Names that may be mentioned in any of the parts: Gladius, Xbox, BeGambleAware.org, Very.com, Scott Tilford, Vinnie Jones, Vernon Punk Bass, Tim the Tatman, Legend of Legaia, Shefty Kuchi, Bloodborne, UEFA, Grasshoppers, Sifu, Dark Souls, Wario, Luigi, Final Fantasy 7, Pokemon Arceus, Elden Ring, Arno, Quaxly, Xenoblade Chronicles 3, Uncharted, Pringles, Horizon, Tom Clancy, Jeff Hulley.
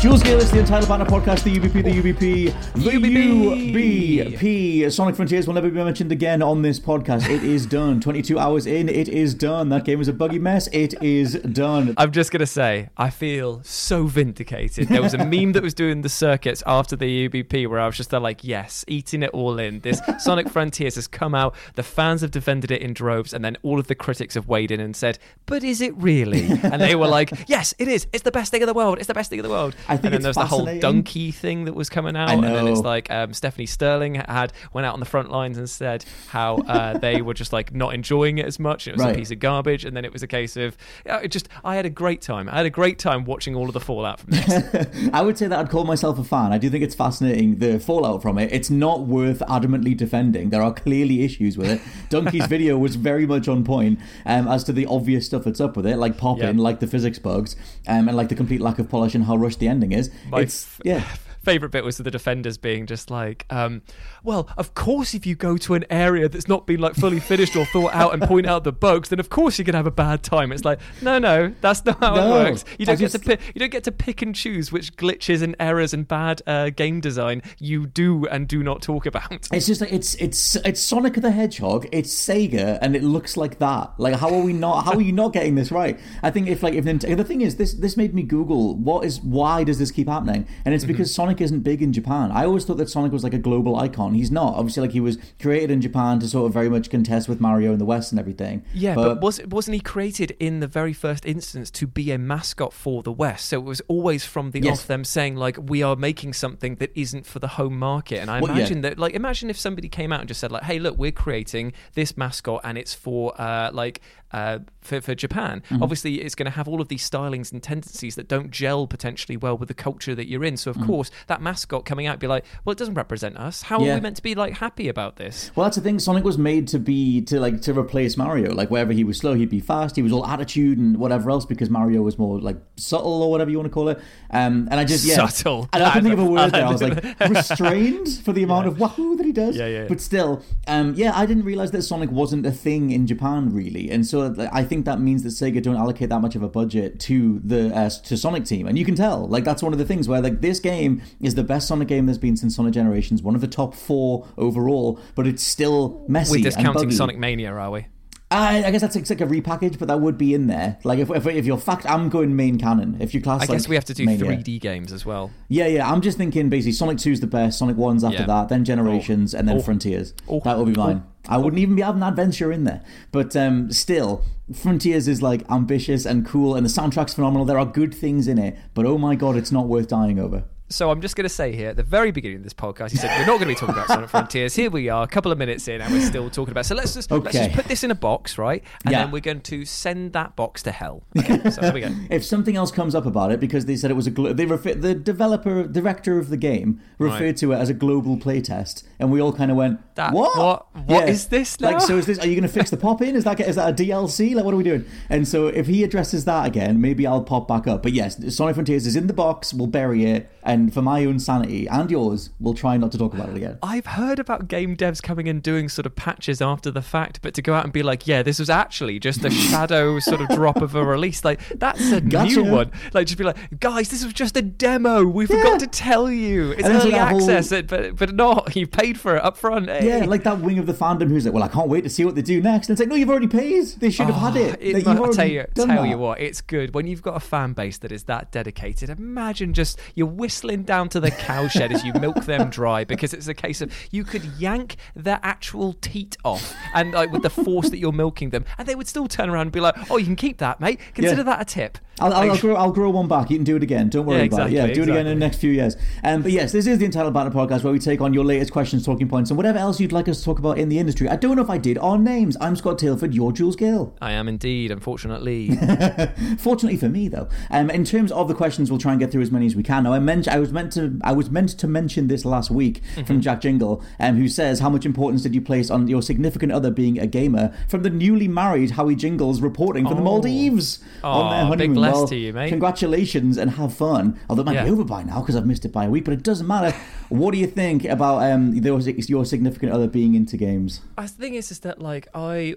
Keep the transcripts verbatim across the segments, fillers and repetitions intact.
Jules Galis, the Untitled Banner Podcast, the U B P, the U B P, the U B P. U B P. Sonic Frontiers will never be mentioned again on this podcast. It is done. twenty-two hours in, it is done. That game is a buggy mess. It is done. I'm just going to say, I feel so vindicated. There was a meme that was doing the circuits after the U B P where I was just there like, yes, eating it all in. This Sonic Frontiers has come out. The fans have defended it in droves. And then all of the critics have weighed in and said, but is it really? And they were like, yes, it is. It's the best thing in the world. It's the best thing in the world. I think and then there's the whole Dunkey thing that was coming out, and then it's like um, Stephanie Sterling had went out on the front lines and said how uh, they were just like not enjoying it as much. It was right. A piece of garbage, and then it was a case of uh, it just I had a great time. I had a great time watching all of the fallout from this. I would say that I'd call myself a fan. I do think it's fascinating the fallout from it. It's not worth adamantly defending. There are clearly issues with it. Dunkey's video was very much on point um, as to the obvious stuff that's up with it, like popping, yep. like the physics bugs, um, and like the complete lack of polish and how rushed the end. Is my it's yeah favorite bit was the defenders being just like um well of course if you go to an area that's not been like fully finished or thought out and point out the bugs, then of course you're gonna have a bad time. It's like no no that's not how no, it works. You don't I get just... to pick you don't get to pick and choose which glitches and errors and bad uh, game design you do and do not talk about. It's just like it's it's it's Sonic the Hedgehog, it's Sega, and it looks like that. Like how are we not how are you not getting this right? I think if like if Nintendo, the thing is this this made me Google what is why does this keep happening, and it's because mm-hmm. Sonic isn't big in Japan. I always thought that Sonic was like a global icon. He's not. Obviously, like he was created in Japan to sort of very much contest with Mario in the West and everything. Yeah, but, but was, wasn't he created in the very first instance to be a mascot for the West? So it was always from the yes. off them saying like, we are making something that isn't for the home market. And I well, imagine yeah. that like, imagine if somebody came out and just said like, hey, look, we're creating this mascot and it's for uh, like, uh, for, for Japan. Mm-hmm. Obviously, it's going to have all of these stylings and tendencies that don't gel potentially well with the culture that you're in. So of mm-hmm. course, that mascot coming out be like, well, it doesn't represent us. How yeah. are we meant to be like happy about this? Well, that's the thing. Sonic was made to be to like to replace Mario. Like wherever he was slow, he'd be fast. He was all attitude and whatever else because Mario was more like subtle or whatever you want to call it. Um, and I just yeah, subtle. And I couldn't think of a word there. I was like restrained for the amount yeah. of wahoo that he does. Yeah, yeah, yeah. But still, um, yeah, I didn't realize that Sonic wasn't a thing in Japan really, and so I think that means that Sega don't allocate that much of a budget to the uh, to Sonic team, and you can tell. Like that's one of the things where like this game is the best Sonic game there's been since Sonic Generations, one of the top four overall, but it's still messy. We're discounting Sonic Mania, are we? I, I guess that's like a repackage, but that would be in there. Like if if, if you're fact, I'm going main canon. If you class, I like, guess we have to do Mania. three D games as well. Yeah, yeah. I'm just thinking basically Sonic two's the best, Sonic one's after yeah. that, then Generations, oh. and then oh. Frontiers. Oh. That would be mine. Oh. I wouldn't even be having Adventure in there. But um, still, Frontiers is like ambitious and cool, and the soundtrack's phenomenal. There are good things in it, but oh my god, it's not worth dying over. So I'm just going to say here, at the very beginning of this podcast, he said, we're not going to be talking about Sonic Frontiers. Here we are, a couple of minutes in, and we're still talking about it. So let's just, okay. let's just put this in a box, right? And yeah. then we're going to send that box to hell. Okay, so here we go. If something else comes up about it, because they said it was a... Glo- they refer- The developer, director of the game referred right. to it as a global playtest, and we all kind of went... That, what? What, what yeah. is this now? Like, so is this, are you going to fix the pop-in? Is that, is that a D L C? Like, what are we doing? And so if he addresses that again, maybe I'll pop back up. But yes, Sonic Frontiers is in the box. We'll bury it. And for my own sanity and yours, we'll try not to talk about it again. I've heard about game devs coming and doing sort of patches after the fact, but to go out and be like, yeah, this was actually just a shadow sort of drop of a release. Like, that's a gotcha. new one. Like, just be like, guys, this was just a demo. We forgot yeah. to tell you. It's early like access, whole... it, but, but not. You paid for it up front, eh? Yeah, like that wing of the fandom who's like, well, I can't wait to see what they do next. And it's like, no, you've already paid. They should have oh, had it. it like, I'll tell, you, tell you what, it's good. When you've got a fan base that is that dedicated, imagine just you're whistling down to the cowshed as you milk them dry, because it's a case of you could yank their actual teat off and like with the force that you're milking them, and they would still turn around and be like, oh, you can keep that, mate. Consider yeah. that a tip. I'll, I'll, I'll, grow, I'll grow one back. You can do it again. Don't worry yeah, exactly, about it. Yeah, do exactly. it again in the next few years. Um, but yes, this is the Entitled Banter podcast where we take on your latest questions, talking points, and whatever else you'd like us to talk about in the industry. I don't know if I did our names. I'm Scott Tailford, you're Jules Gill. I am indeed, unfortunately. Fortunately for me, though. Um, in terms of the questions, we'll try and get through as many as we can. Now, I, men- I, was, meant to, I was meant to mention this last week mm-hmm. from Jack Jingle, um, who says, how much importance did you place on your significant other being a gamer? From the newly married Howie Jingles reporting from oh. the Maldives oh, on their honeymoon. Big bless well, to you, mate. Congratulations and have fun. Although it might yeah. be over by now because I've missed it by a week, but it doesn't matter. What do you think about um, your significant other being into games? The thing is, is that like I...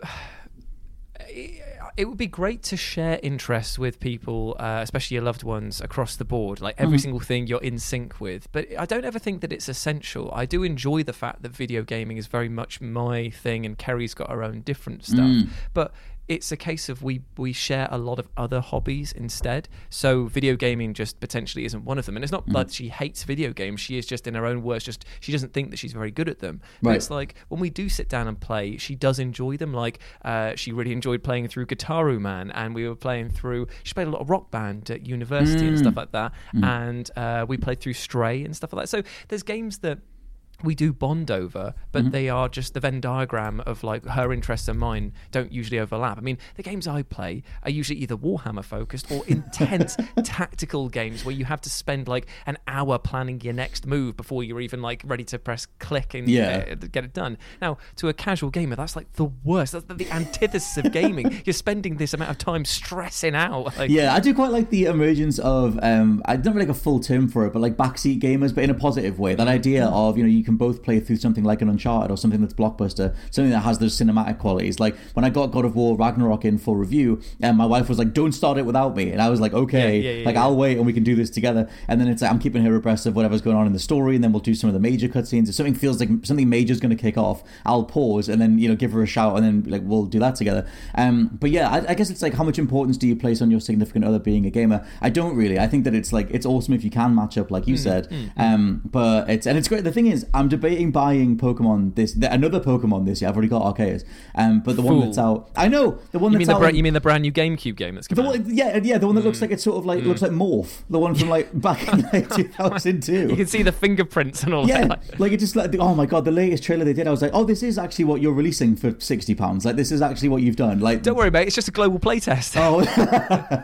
it would be great to share interests with people, uh, especially your loved ones, across the board, like every mm. single thing you're in sync with. But I don't ever think that it's essential. I do enjoy the fact that video gaming is very much my thing, and Kerry's got her own different stuff. Mm. But it's a case of we, we share a lot of other hobbies instead. So video gaming just potentially isn't one of them. And it's not mm. that she hates video games. She is just, in her own words, just she doesn't think that she's very good at them. Right. But it's like when we do sit down and play, she does enjoy them. Like uh, she really enjoyed playing through Guitar Man, and we were playing through, she played a lot of Rock Band at university mm. and stuff like that. Mm. And uh, we played through Stray and stuff like that. So there's games that we do bond over, but mm-hmm. they are just the Venn diagram of like her interests and mine don't usually overlap. I mean, the games I play are usually either Warhammer focused or intense tactical games where you have to spend like an hour planning your next move before you're even like ready to press click and yeah. uh, get it done. Now, to a casual gamer, that's like the worst. That's the antithesis of gaming. You're spending this amount of time stressing out. Like, yeah, I do quite like the emergence of, um, I don't really like a full term for it, but like backseat gamers, but in a positive way. That idea of, you know, you can both play through something like an Uncharted or something that's blockbuster, something that has those cinematic qualities. Like when I got God of War Ragnarok in for review, and my wife was like, don't start it without me, and I was like, okay, yeah, yeah, yeah, like yeah. I'll wait and we can do this together. And then it's like I'm keeping her abreast of whatever's going on in the story, and then we'll do some of the major cutscenes. If something feels like something major is going to kick off, I'll pause and then, you know, give her a shout, and then like we'll do that together. Um, but yeah, I, I guess it's like, how much importance do you place on your significant other being a gamer? I don't really. I think that it's like, it's awesome if you can match up like you mm, said mm, um, but it's, and it's great. The thing is, I'm debating buying Pokemon this another Pokemon this year. I've already got Arceus, um, but the Fool. one that's out. I know the one. You that's mean out, the brand, you mean the brand new GameCube game that's coming out? Yeah, yeah, the one that mm. looks like it's sort of like mm. looks like Morph, the one from like back in like two thousand two. You can see the fingerprints and all yeah, that. Yeah, like it just like oh my god, the latest trailer they did. I was like, oh, this is actually what you're releasing for sixty pounds. Like this is actually what you've done. Like, don't worry, mate. It's just a global playtest. Oh,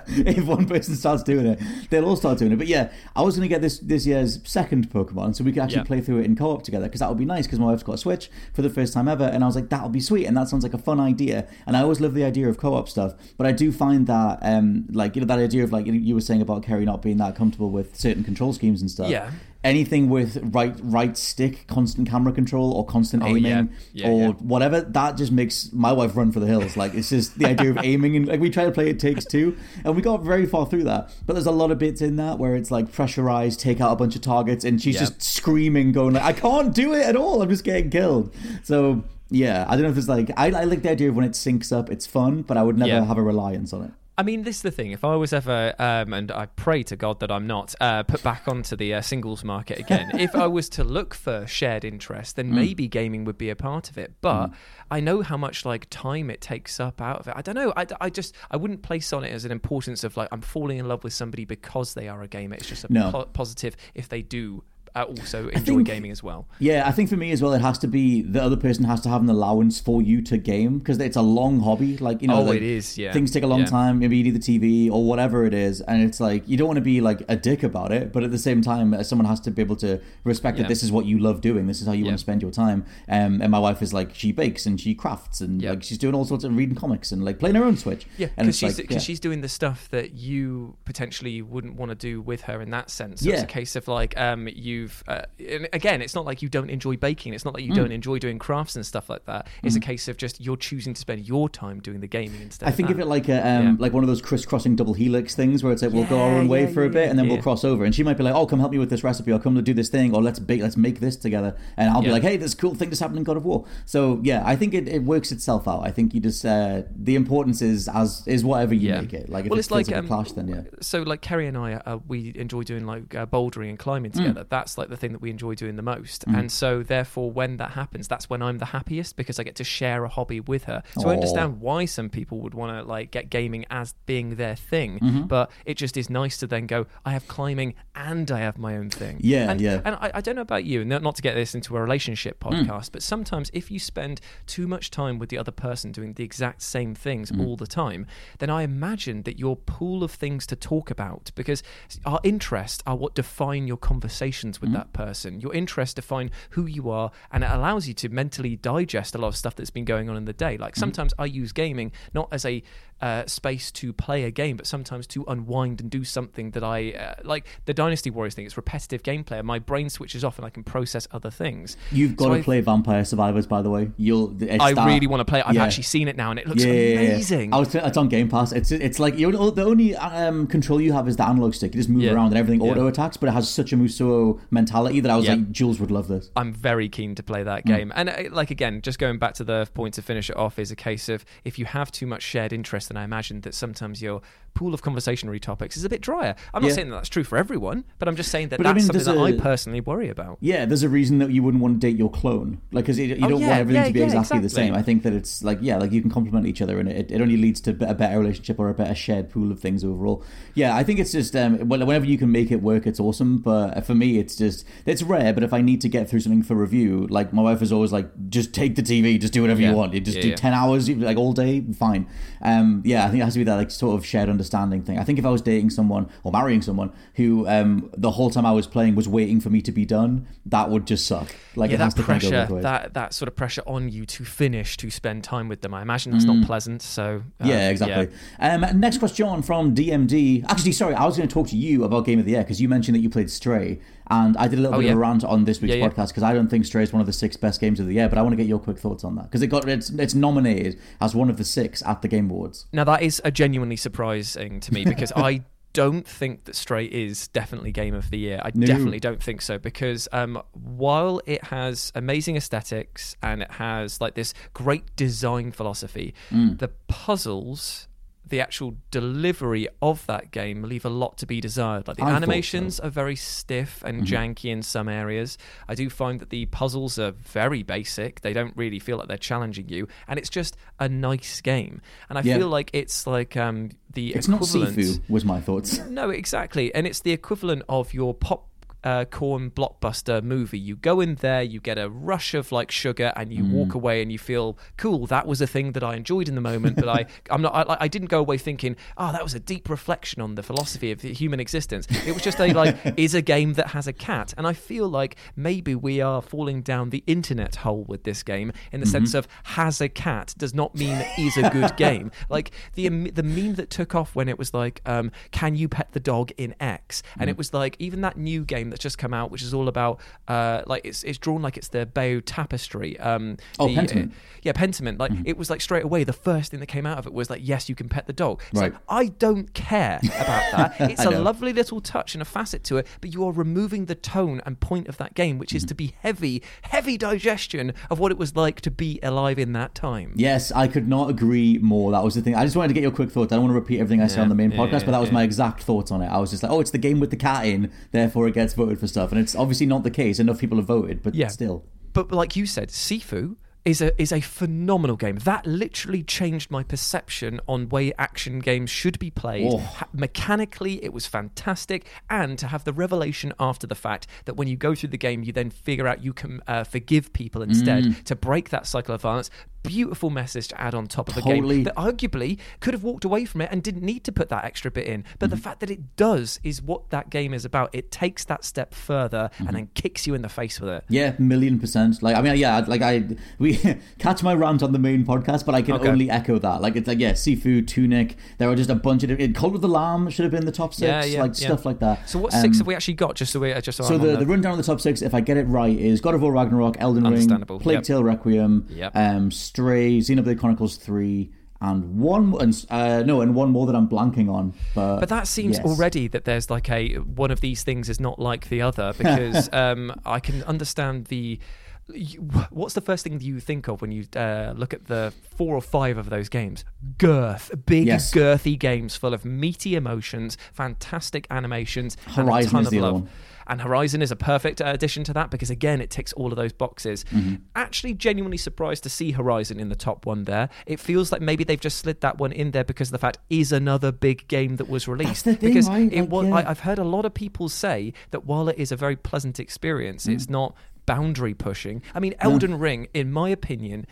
if one person starts doing it, they'll all start doing it. But yeah, I was going to get this this year's second Pokemon, so we could actually yeah. play through it in co-op together, because that would be nice, because my wife's got a Switch for the first time ever, and I was like, that'll be sweet, and that sounds like a fun idea. And I always love the idea of co-op stuff, but I do find that um like, you know, that idea of like, you know, you were saying about Kerry not being that comfortable with certain control schemes and stuff. Yeah. Anything with right right stick, constant camera control, or constant oh, aiming, yeah. Yeah, or yeah. whatever, that just makes my wife run for the hills. Like, it's just the idea of aiming, and like we try to play It Takes Two, and we got very far through that. But there's a lot of bits in that where it's like pressurized, take out a bunch of targets, and she's yeah. just screaming, going like, "I can't do it at all. I'm just getting killed." So yeah, I don't know if it's like I, I like the idea of when it syncs up, it's fun, but I would never yeah. have a reliance on it. I mean, this is the thing. If I was ever, um, and I pray to God that I'm not, uh, put back onto the uh, singles market again, if I was to look for shared interest, then mm. maybe gaming would be a part of it. But mm. I know how much like time it takes up out of it. I don't know. I, I just, I wouldn't place on it as an importance of like, I'm falling in love with somebody because they are a gamer. It's just a no. po- positive if they do uh, also enjoy think, gaming as well. Yeah, I think for me as well, it has to be the other person has to have an allowance for you to game, because it's a long hobby. Like, you know, oh, like, it is, yeah. Things take a long yeah. time. Maybe you need the T V or whatever it is, and it's like you don't want to be like a dick about it, but at the same time, someone has to be able to respect yeah. that this is what you love doing. This is how you yeah. want to spend your time. Um, and my wife is like, she bakes and she crafts and yeah. like she's doing all sorts of reading comics and like playing her own Switch. Yeah, because she's because like, yeah. she's doing the stuff that you potentially wouldn't want to do with her in that sense. So yeah. it's a case of like um you've uh, and again, it's not like you don't enjoy baking. It's not like you mm. don't enjoy doing crafts and stuff like that. It's mm. a case of just you're choosing to spend your time doing the gaming instead. I think of, of it like a um, yeah. like one of those crisscrossing double helix things where it's like we'll yeah, go our own yeah, way for yeah, a bit and then yeah. we'll cross over. And she might be like, "Oh, come help me with this recipe," or "Come to do this thing," or "Let's bake, let's make this together." And I'll yeah. be like, "Hey, this cool thing just happened in God of War." So yeah, I think it, it works itself out. I think you just uh, the importance is as is whatever you yeah. make it. Like, if well, it's, it's like, like um, a clash, then yeah. So like Kerry and I, uh, we enjoy doing like uh, bouldering and climbing together. Mm. That's like the thing that we enjoy doing the most. Mm. And so therefore, when that happens, that's when I'm the happiest because I get to share a hobby with her. So Aww. I understand why some people would want to like get gaming as being their thing, mm-hmm. but it just is nice to then go, I have climbing and I have my own thing. Yeah, and, yeah. And I, I don't know about you, and not to get this into a relationship podcast, mm. but sometimes if you spend too much time with the other person doing the exact same things mm. all the time, then I imagine that your pool of things to talk about, because our interests are what define your conversations with mm. that person. Your interests define who you are, and it allows you to mentally digest a lot of stuff that's been going on in the day. Like sometimes mm. I use gaming not as a uh, space to play a game, but sometimes to unwind and do something that I uh, like the Dynasty Warriors thing. It's repetitive gameplay, and my brain switches off and I can process other things. You've got so to I've, play Vampire Survivors, by the way. You'll I that, really want to play it. I've yeah. actually seen it now and it looks yeah, amazing. Yeah, yeah. I was, it's on Game Pass. It's it's like you know, the only um, control you have is the analog stick. You just move yeah. around and everything yeah. auto attacks, but it has such a Musou mentality that I was yeah. like, Jules would love this. I'm very keen to play that game. Mm. And uh, like again, just going back to the point to finish it off is a case of if you have too much shared interest, then I imagine that sometimes your pool of conversationary topics is a bit drier. I'm not yeah. saying that that's true for everyone, but I'm just saying that but that's I mean, something that a, I personally worry about. Yeah, there's a reason that you wouldn't want to date your clone, like because you, you oh, don't yeah, want everything yeah, to be yeah, exactly, exactly the same. I think that it's like yeah, like you can complement each other, and it, it only leads to a better relationship or a better shared pool of things overall. Yeah, I think it's just um, whenever you can make it work, it's awesome. But for me, it's just it's rare. But if I need to get through something for review, like my wife is always like, just take the T V, just do whatever yeah. you want. You just yeah, do yeah. ten hours, like all day, fine. Um, yeah, I think it has to be that like sort of shared understanding thing. I think if I was dating someone or marrying someone who um, the whole time I was playing was waiting for me to be done, that would just suck. Like yeah, it has that to pressure, kind of go both ways. that that sort of pressure on you to finish, to spend time with them. I imagine that's mm. not pleasant. So uh, yeah, exactly. Yeah. Um, next question from D M D. Actually, sorry, I was going to talk to you about Game of the Year because you mentioned that you played Stray. And I did a little oh, bit yeah. of a rant on this week's yeah, yeah. podcast because I don't think Stray is one of the six best games of the year, but I want to get your quick thoughts on that because it got it's, it's nominated as one of the six at the Game Awards. Now that is a genuinely surprising to me because I don't think that Stray is definitely Game of the Year. I no. definitely don't think so because um, while it has amazing aesthetics and it has like this great design philosophy, mm. the puzzles, the actual delivery of that game leave a lot to be desired. Like the I animations so. are very stiff and mm-hmm. janky in some areas. I do find that the puzzles are very basic. They don't really feel like they're challenging you, and it's just a nice game. And I yeah. feel like it's like um, the it's equivalent. It's not Sifu, was my thoughts. No, exactly, and it's the equivalent of your pop. Uh, corn blockbuster movie. You go in there, you get a rush of like sugar, and you mm. walk away, and you feel cool. That was a thing that I enjoyed in the moment, but I, I'm not. I, I didn't go away thinking, oh, that was a deep reflection on the philosophy of human existence. It was just a like, is a game that has a cat, and I feel like maybe we are falling down the internet hole with this game in the mm-hmm. sense of has a cat does not mean is a good game. Like the the meme that took off when it was like, um, can you pet the dog in X? And mm. it was like even that new game that's just come out, which is all about uh, like it's it's drawn like it's the Bayeux tapestry. Um, oh, the, Pentiment. Uh, yeah, Pentiment. Like mm-hmm. it was like straight away the first thing that came out of it was like, yes, you can pet the dog. It's right. like, I don't care about that. It's a know. lovely little touch and a facet to it, but you are removing the tone and point of that game, which mm-hmm. is to be heavy, heavy digestion of what it was like to be alive in that time. Yes, I could not agree more. That was the thing. I just wanted to get your quick thoughts. I don't want to repeat everything I yeah, said on the main yeah, podcast, yeah, but that was yeah. my exact thoughts on it. I was just like, oh, it's the game with the cat in, therefore it gets voted for stuff, and it's obviously not the case. Enough people have voted, but yeah. still. But like you said, Sifu is a is a phenomenal game. That literally changed my perception on way action games should be played. Ha- mechanically, it was fantastic. And to have the revelation after the fact that when you go through the game, you then figure out you can uh, forgive people instead mm. to break that cycle of violence. Beautiful message to add on top of totally. a game that arguably could have walked away from it and didn't need to put that extra bit in. But mm-hmm. the fact that it does is what that game is about. It takes that step further mm-hmm. and then kicks you in the face with it. Yeah, million percent. Like, I mean, yeah, like I... We catch my rant on the main podcast, but I can okay. only echo that. Like, it's like, yeah, Sifu, Tunic, there are just a bunch of... Call of the Lamb should have been in the top six, yeah, yeah, like yeah. stuff like that. So what um, six have we actually got? Just so we... Just so so the, the rundown of the top six, if I get it right, is God of War Ragnarok, Elden Ring, Plague yep. Tale Requiem, yep. um, Stray, Xenoblade Chronicles three... And one, and uh, no, and one more that I'm blanking on. But, but that seems yes. already that there's like a one of these things is not like the other, because um, I can understand the. You, what's the first thing you think of when you uh, look at the four or five of those games? Girth. Big, yes. girthy games full of meaty emotions, fantastic animations, Horizon and a ton of love. One. And Horizon is a perfect uh, addition to that, because, again, it ticks all of those boxes. Mm-hmm. Actually genuinely surprised to see Horizon in the top one there. It feels like maybe they've just slid that one in there because the fact is another big game that was released. That's the thing, because right? it like, was, yeah. I, I've heard a lot of people say that while it is a very pleasant experience, mm-hmm. it's not... boundary pushing. I mean, Elden yeah. Ring, in my opinion,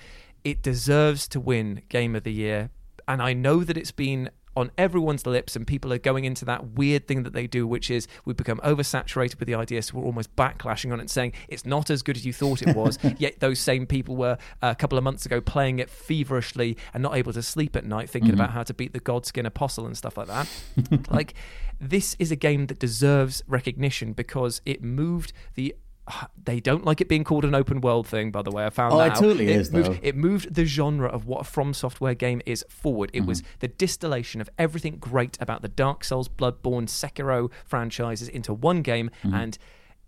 it deserves to win Game of the Year, and I know that it's been on everyone's lips, and people are going into that weird thing that they do, which is we become oversaturated with the idea, so we're almost backlashing on it, saying it's not as good as you thought it was. Yet those same people were uh, a couple of months ago playing it feverishly and not able to sleep at night, thinking mm-hmm. about how to beat the Godskin Apostle and stuff like that. Like, this is a game that deserves recognition because it moved the... They don't like it being called an open world thing, by the way. I found oh, that out. Oh, it totally it is, moved, though. It moved the genre of what a From Software game is forward. It mm-hmm. was the distillation of everything great about the Dark Souls, Bloodborne, Sekiro franchises into one game, mm-hmm. and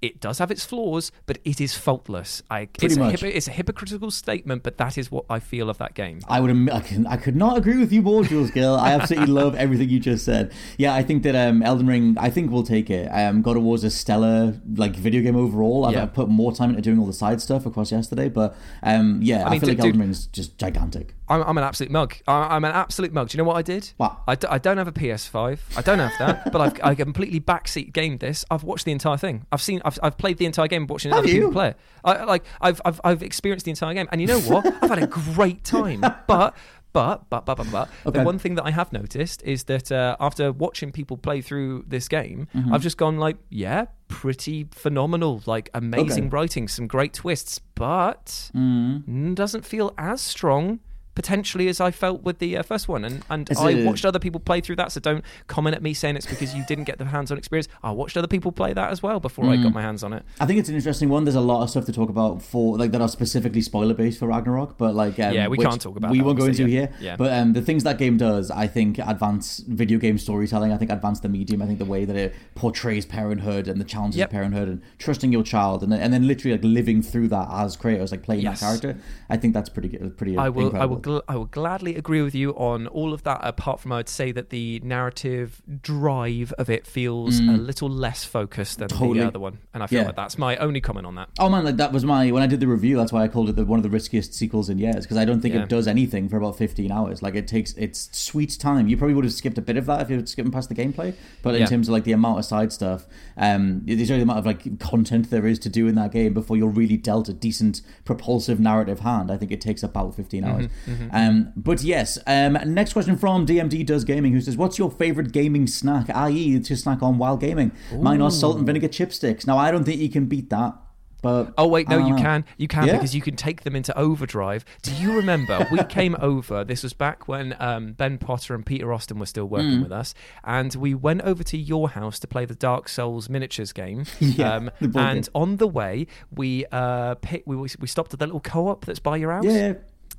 it does have its flaws, but it is faultless. I, it's, a hip, it's a hypocritical statement, but that is what I feel of that game. I would admit, I, can, I could not agree with you more, Jules Gill. I absolutely love everything you just said. Yeah, I think that um, Elden Ring, I think we'll take it. Um, God of War is a stellar like video game overall. I've yeah. put more time into doing all the side stuff across yesterday, but um, yeah, I, mean, I feel d- like Elden Ring is just gigantic. I'm, I'm an absolute mug. I'm an absolute mug. Do you know what I did? What? I, d- I don't have a P S five. I don't have that, but I've I completely backseat gamed this. I've watched the entire thing. I've seen. I've I've played the entire game watching other people play it. I, like, I've, I've, I've experienced the entire game. And you know what? I've had a great time. But, but, but, but, but, but. Okay. The one thing that I have noticed is that uh, after watching people play through this game, mm-hmm. I've just gone like, yeah, pretty phenomenal, like amazing okay. writing, some great twists, but mm. doesn't feel as strong potentially as I felt with the uh, first one, and, and I it, watched other people play through that, so don't comment at me saying it's because you didn't get the hands-on experience. I watched other people play that as well before mm. I got my hands on it. I think it's an interesting one. There's a lot of stuff to talk about for like that are specifically spoiler based for Ragnarok, but like um, yeah we can't talk about we that, won't go into yeah. here yeah. but um, the things that game does, I think, advance video game storytelling. I think advance the medium. I think the way that it portrays parenthood and the challenges yep. of parenthood and trusting your child, and, and then literally like living through that as Kratos, like playing yes. that character. I think that's pretty pretty I will, incredible. I will I will gladly agree with you on all of that, apart from I would say that the narrative drive of it feels mm. a little less focused than totally. the other one, and I feel yeah. like that's my only comment on that. Oh man, like that was my, when I did the review, that's why I called it the, one of the riskiest sequels in years, because I don't think yeah. it does anything for about fifteen hours. Like it takes its sweet time. You probably would have skipped a bit of that if you were skipping past the gameplay, but in yeah. terms of like the amount of side stuff, um, it's only the amount of like content there is to do in that game before you're really dealt a decent propulsive narrative hand. I think it takes about fifteen hours. Mm-hmm. Mm-hmm. Um, but yes, um, next question from D M D Does Gaming, who says, what's your favourite gaming snack, that is to snack on while gaming? Ooh. Mine are salt and vinegar chipsticks. Now, I don't think you can beat that. But, oh wait, no, you know. can, you can yeah. because you can take them into overdrive. Do you remember we came over? This was back when um, Ben Potter and Peter Austin were still working mm. with us, and we went over to your house to play the Dark Souls miniatures game. yeah, um, and game. On the way, we uh, pick, we we stopped at the little co-op that's by your house. Yeah.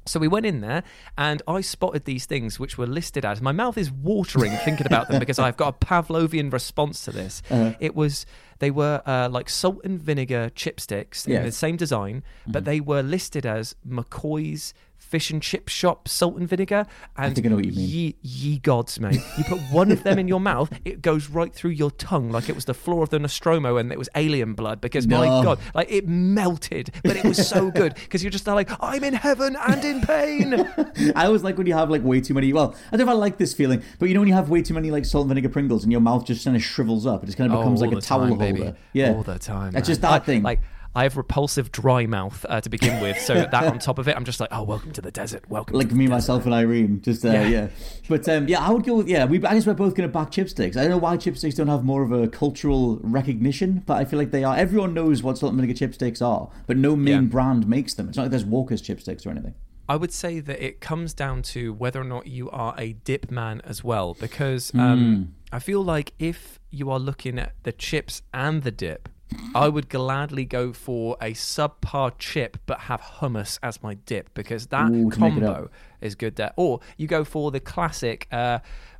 So we went in there, and I spotted these things which were listed as... My mouth is watering thinking about them because I've got a Pavlovian response to this. Uh-huh. It was They were uh, like salt and vinegar chipsticks in yes. the same design, but mm-hmm. they were listed as McCoy's Fish and Chip Shop Salt and Vinegar. And I think I know what you mean. Ye, ye gods, mate. You put one of them in your mouth, it goes right through your tongue like it was the floor of the Nostromo and it was alien blood, because no. my God, like it melted, but it was so good because you're just like, I'm in heaven and in pain. I always like when you have like way too many, well, I don't know if I like this feeling, but you know when you have way too many like salt and vinegar Pringles and your mouth just kind of shrivels up, it just kind of becomes oh, like a towel time, holder. Baby. Yeah. All the time. That's man. Just that like, thing. Like, I have repulsive dry mouth uh, to begin with, so that on top of it, I'm just like, oh, welcome to the desert, welcome. Like to me, desert. myself, and Irene, just uh, yeah. yeah. But um, yeah, I would go. With, yeah, we. I guess we're both going to back chipsticks. I don't know why chipsticks don't have more of a cultural recognition, but I feel like they are. Everyone knows what salt and vinegar chipsticks are, but no main yeah. brand makes them. It's not like there's Walker's chipsticks or anything. I would say that it comes down to whether or not you are a dip man as well, because um, mm. I feel like if you are looking at the chips and the dip, I would gladly go for a subpar chip but have hummus as my dip, because that Ooh, combo is good there. Or you go for the classic, uh,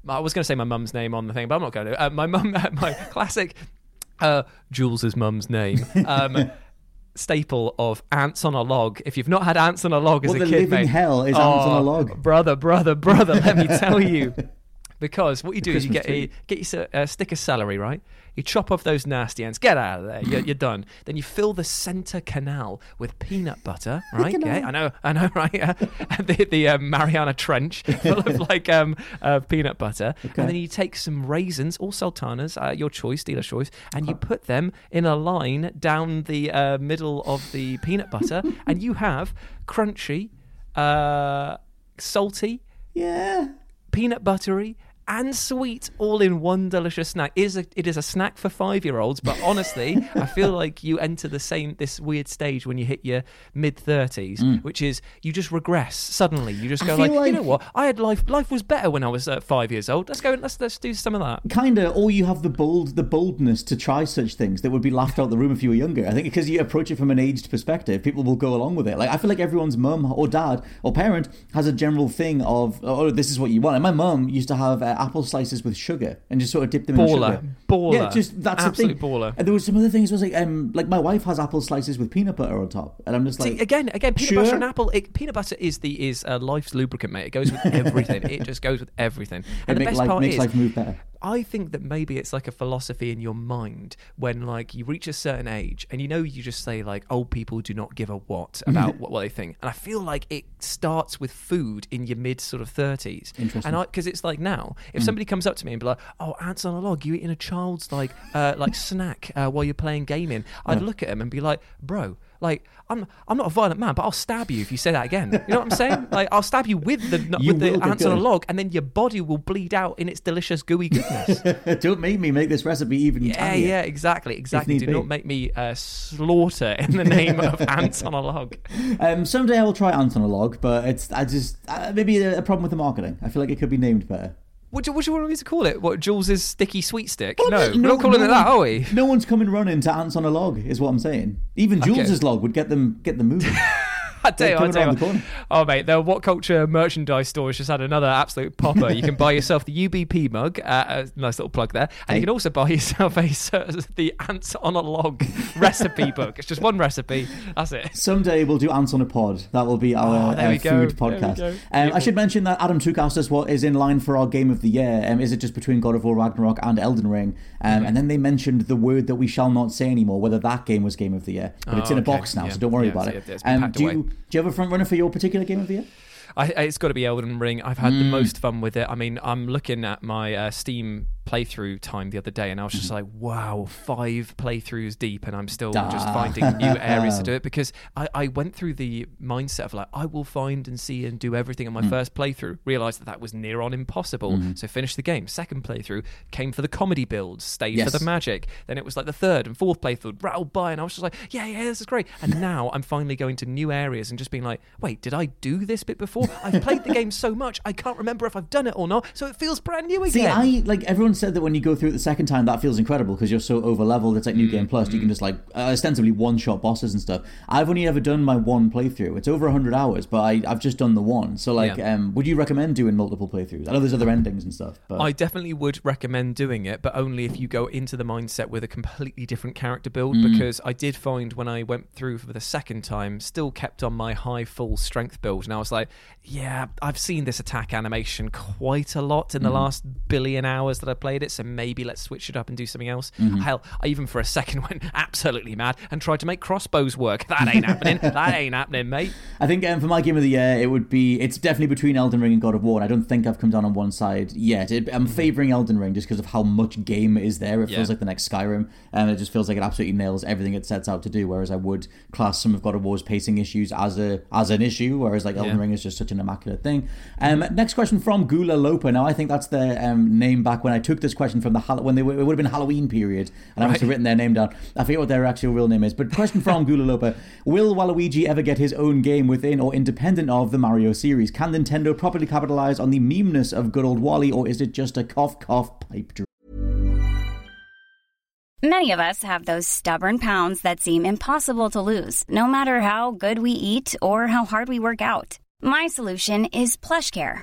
I was going to say my mum's name on the thing, but I'm not going to. Uh, my mum, my classic, uh, Jules' mum's name. Um staple of ants on a log. If you've not had ants on a log well, as a kid, mate, hell is oh, ants on a log. Brother, brother, brother, let me tell you. Because what you do is you get a, get yourself a stick of celery, right? You chop off those nasty ends. Get out of there. You're, you're done. Then you fill the centre canal with peanut butter, right? Okay, I know, I know, right? Uh, the the um, Mariana Trench full of like um, uh, peanut butter, okay. And then you take some raisins or sultanas, uh, your choice, dealer's choice, and you put them in a line down the uh, middle of the peanut butter, and you have crunchy, uh, salty, yeah, peanut buttery. And sweet, all in one delicious snack. It is a, it is a snack for five-year-olds, but honestly, I feel like you enter the same this weird stage when you hit your mid-thirties, mm. which is you just regress suddenly. You just go like, like, you know what? I had life. Life was better when I was uh, five years old. Let's go. Let's let's do some of that. Kinda. Or you have the bold the boldness to try such things that would be laughed out of the room if you were younger. I think because you approach it from an aged perspective, people will go along with it. Like I feel like everyone's mum or dad or parent has a general thing of, oh, this is what you want. And my mum used to have. Uh, apple slices with sugar and just sort of dip them baller. in sugar. Baller. Yeah, just that's absolute the thing. Baller. And there was some other things was like um like my wife has apple slices with peanut butter on top, and I'm just like See, again again peanut sure? butter and apple. It, peanut butter is the is uh, life's lubricant, mate. It goes with everything. It just goes with everything. And it the best life, part makes is, life move better. I think that maybe it's like a philosophy in your mind when like you reach a certain age and you know you just say like old people do not give a what about what, what they think, and I feel like it starts with food in your mid sort of thirties. Interesting. And because it's like now if mm. somebody comes up to me and be like, oh, ants on a log, you eating a child's like uh, like snack uh, while you're playing gaming, I'd yeah. look at him and be like, bro, like I'm I'm not a violent man, but I'll stab you if you say that again. You know what I'm saying? Like I'll stab you with the you with the ants good. on a log, and then your body will bleed out in its delicious gooey goodness. Don't make me make this recipe even yeah tinier. Yeah, exactly exactly do be. Not make me uh, slaughter in the name of ants on a log. Um, someday I will try ants on a log, but it's I just uh, maybe a, a problem with the marketing. I feel like it could be named better. What do, what do you want me to call it? What, Jules' sticky sweet stick? Well, no, no, we're not calling no, it that, are we? No one's coming running to ants on a log, is what I'm saying. Even Jules' okay. log would get them get them moving. I tell you, I tell you. Oh, mate, the What Culture merchandise store has just had another absolute popper. You can buy yourself the U B P mug. Uh, a nice little plug there. And hey. You can also buy yourself a the Ants on a Log recipe book. It's just one recipe. That's it. Someday we'll do Ants on a Pod. That will be our oh, uh, food podcast. Um, I should mention that Adam Tukasis what is in line for our Game of the Year. Um, is it just between God of War Ragnarok and Elden Ring? Um, mm-hmm. And then they mentioned the word that we shall not say anymore, whether that game was Game of the Year. But oh, it's in a okay. box now, yeah. so don't worry yeah, about it. it. Um, do you... Do you have a front runner for your particular game of the year? I, it's got to be Elden Ring. I've had mm. the most fun with it. I mean, I'm looking at my uh, Steam playthrough time the other day, and I was just like, wow, five playthroughs deep, and I'm still Duh. just finding new areas to do it, because I, I went through the mindset of like, I will find and see and do everything in my mm. first playthrough, realised that that was near on impossible, mm. so finished the game. Second playthrough, came for the comedy build, stayed yes. for the magic, then it was like the third and fourth playthrough, rattled by, and I was just like, yeah, yeah, this is great, and now I'm finally going to new areas and just being like, wait, did I do this bit before? I've played the game so much, I can't remember if I've done it or not, so it feels brand new again. See, I, like, everyone someone said that when you go through it the second time, that feels incredible because you're so over-leveled. It's like New Game Plus. You can just, like, ostensibly one-shot bosses and stuff. I've only ever done my one playthrough. It's over one hundred hours, but I, I've just done the one. So, like, yeah. um, would you recommend doing multiple playthroughs? I know there's other endings and stuff. But... I definitely would recommend doing it, but only if you go into the mindset with a completely different character build, mm. because I did find when I went through for the second time, still kept on my high full strength build. And I was like, yeah, I've seen this attack animation quite a lot in the mm. last billion hours that I played it, so maybe let's switch it up and do something else. Mm-hmm. Hell, I even for a second went absolutely mad and tried to make crossbows work. That ain't happening. That ain't happening, mate. I think um, for my game of the year, it would be, it's definitely between Elden Ring and God of War. I don't think I've come down on one side yet. It, I'm favouring Elden Ring just because of how much game is there. It yeah. feels like the next Skyrim, and it just feels like it absolutely nails everything it sets out to do, whereas I would class some of God of War's pacing issues as a as an issue, whereas like Elden yeah. Ring is just such an immaculate thing. Um, next question from Gula Lopa. Now, I think that's their um, name back when I took this question from the when they were, it would have been Halloween period, and right. I must have written their name down. I forget what their actual real name is. But question from Gula Lopa: will Waluigi ever get his own game within or independent of the Mario series? Can Nintendo properly capitalize on the memeness of good old Wally, or is it just a cough cough pipe dream? Many of us have those stubborn pounds that seem impossible to lose, no matter how good we eat or how hard we work out. My solution is PlushCare.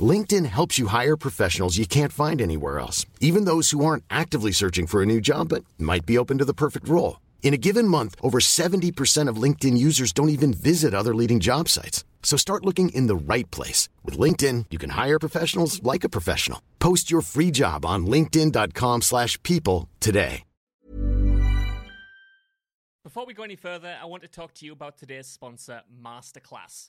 LinkedIn helps you hire professionals you can't find anywhere else, even those who aren't actively searching for a new job but might be open to the perfect role. In a given month, over seventy percent of LinkedIn users don't even visit other leading job sites. So start looking in the right place. With LinkedIn, you can hire professionals like a professional. Post your free job on linkedin.com slash people today. Before we go any further, I want to talk to you about today's sponsor, MasterClass.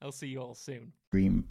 I'll see you all soon. Dream.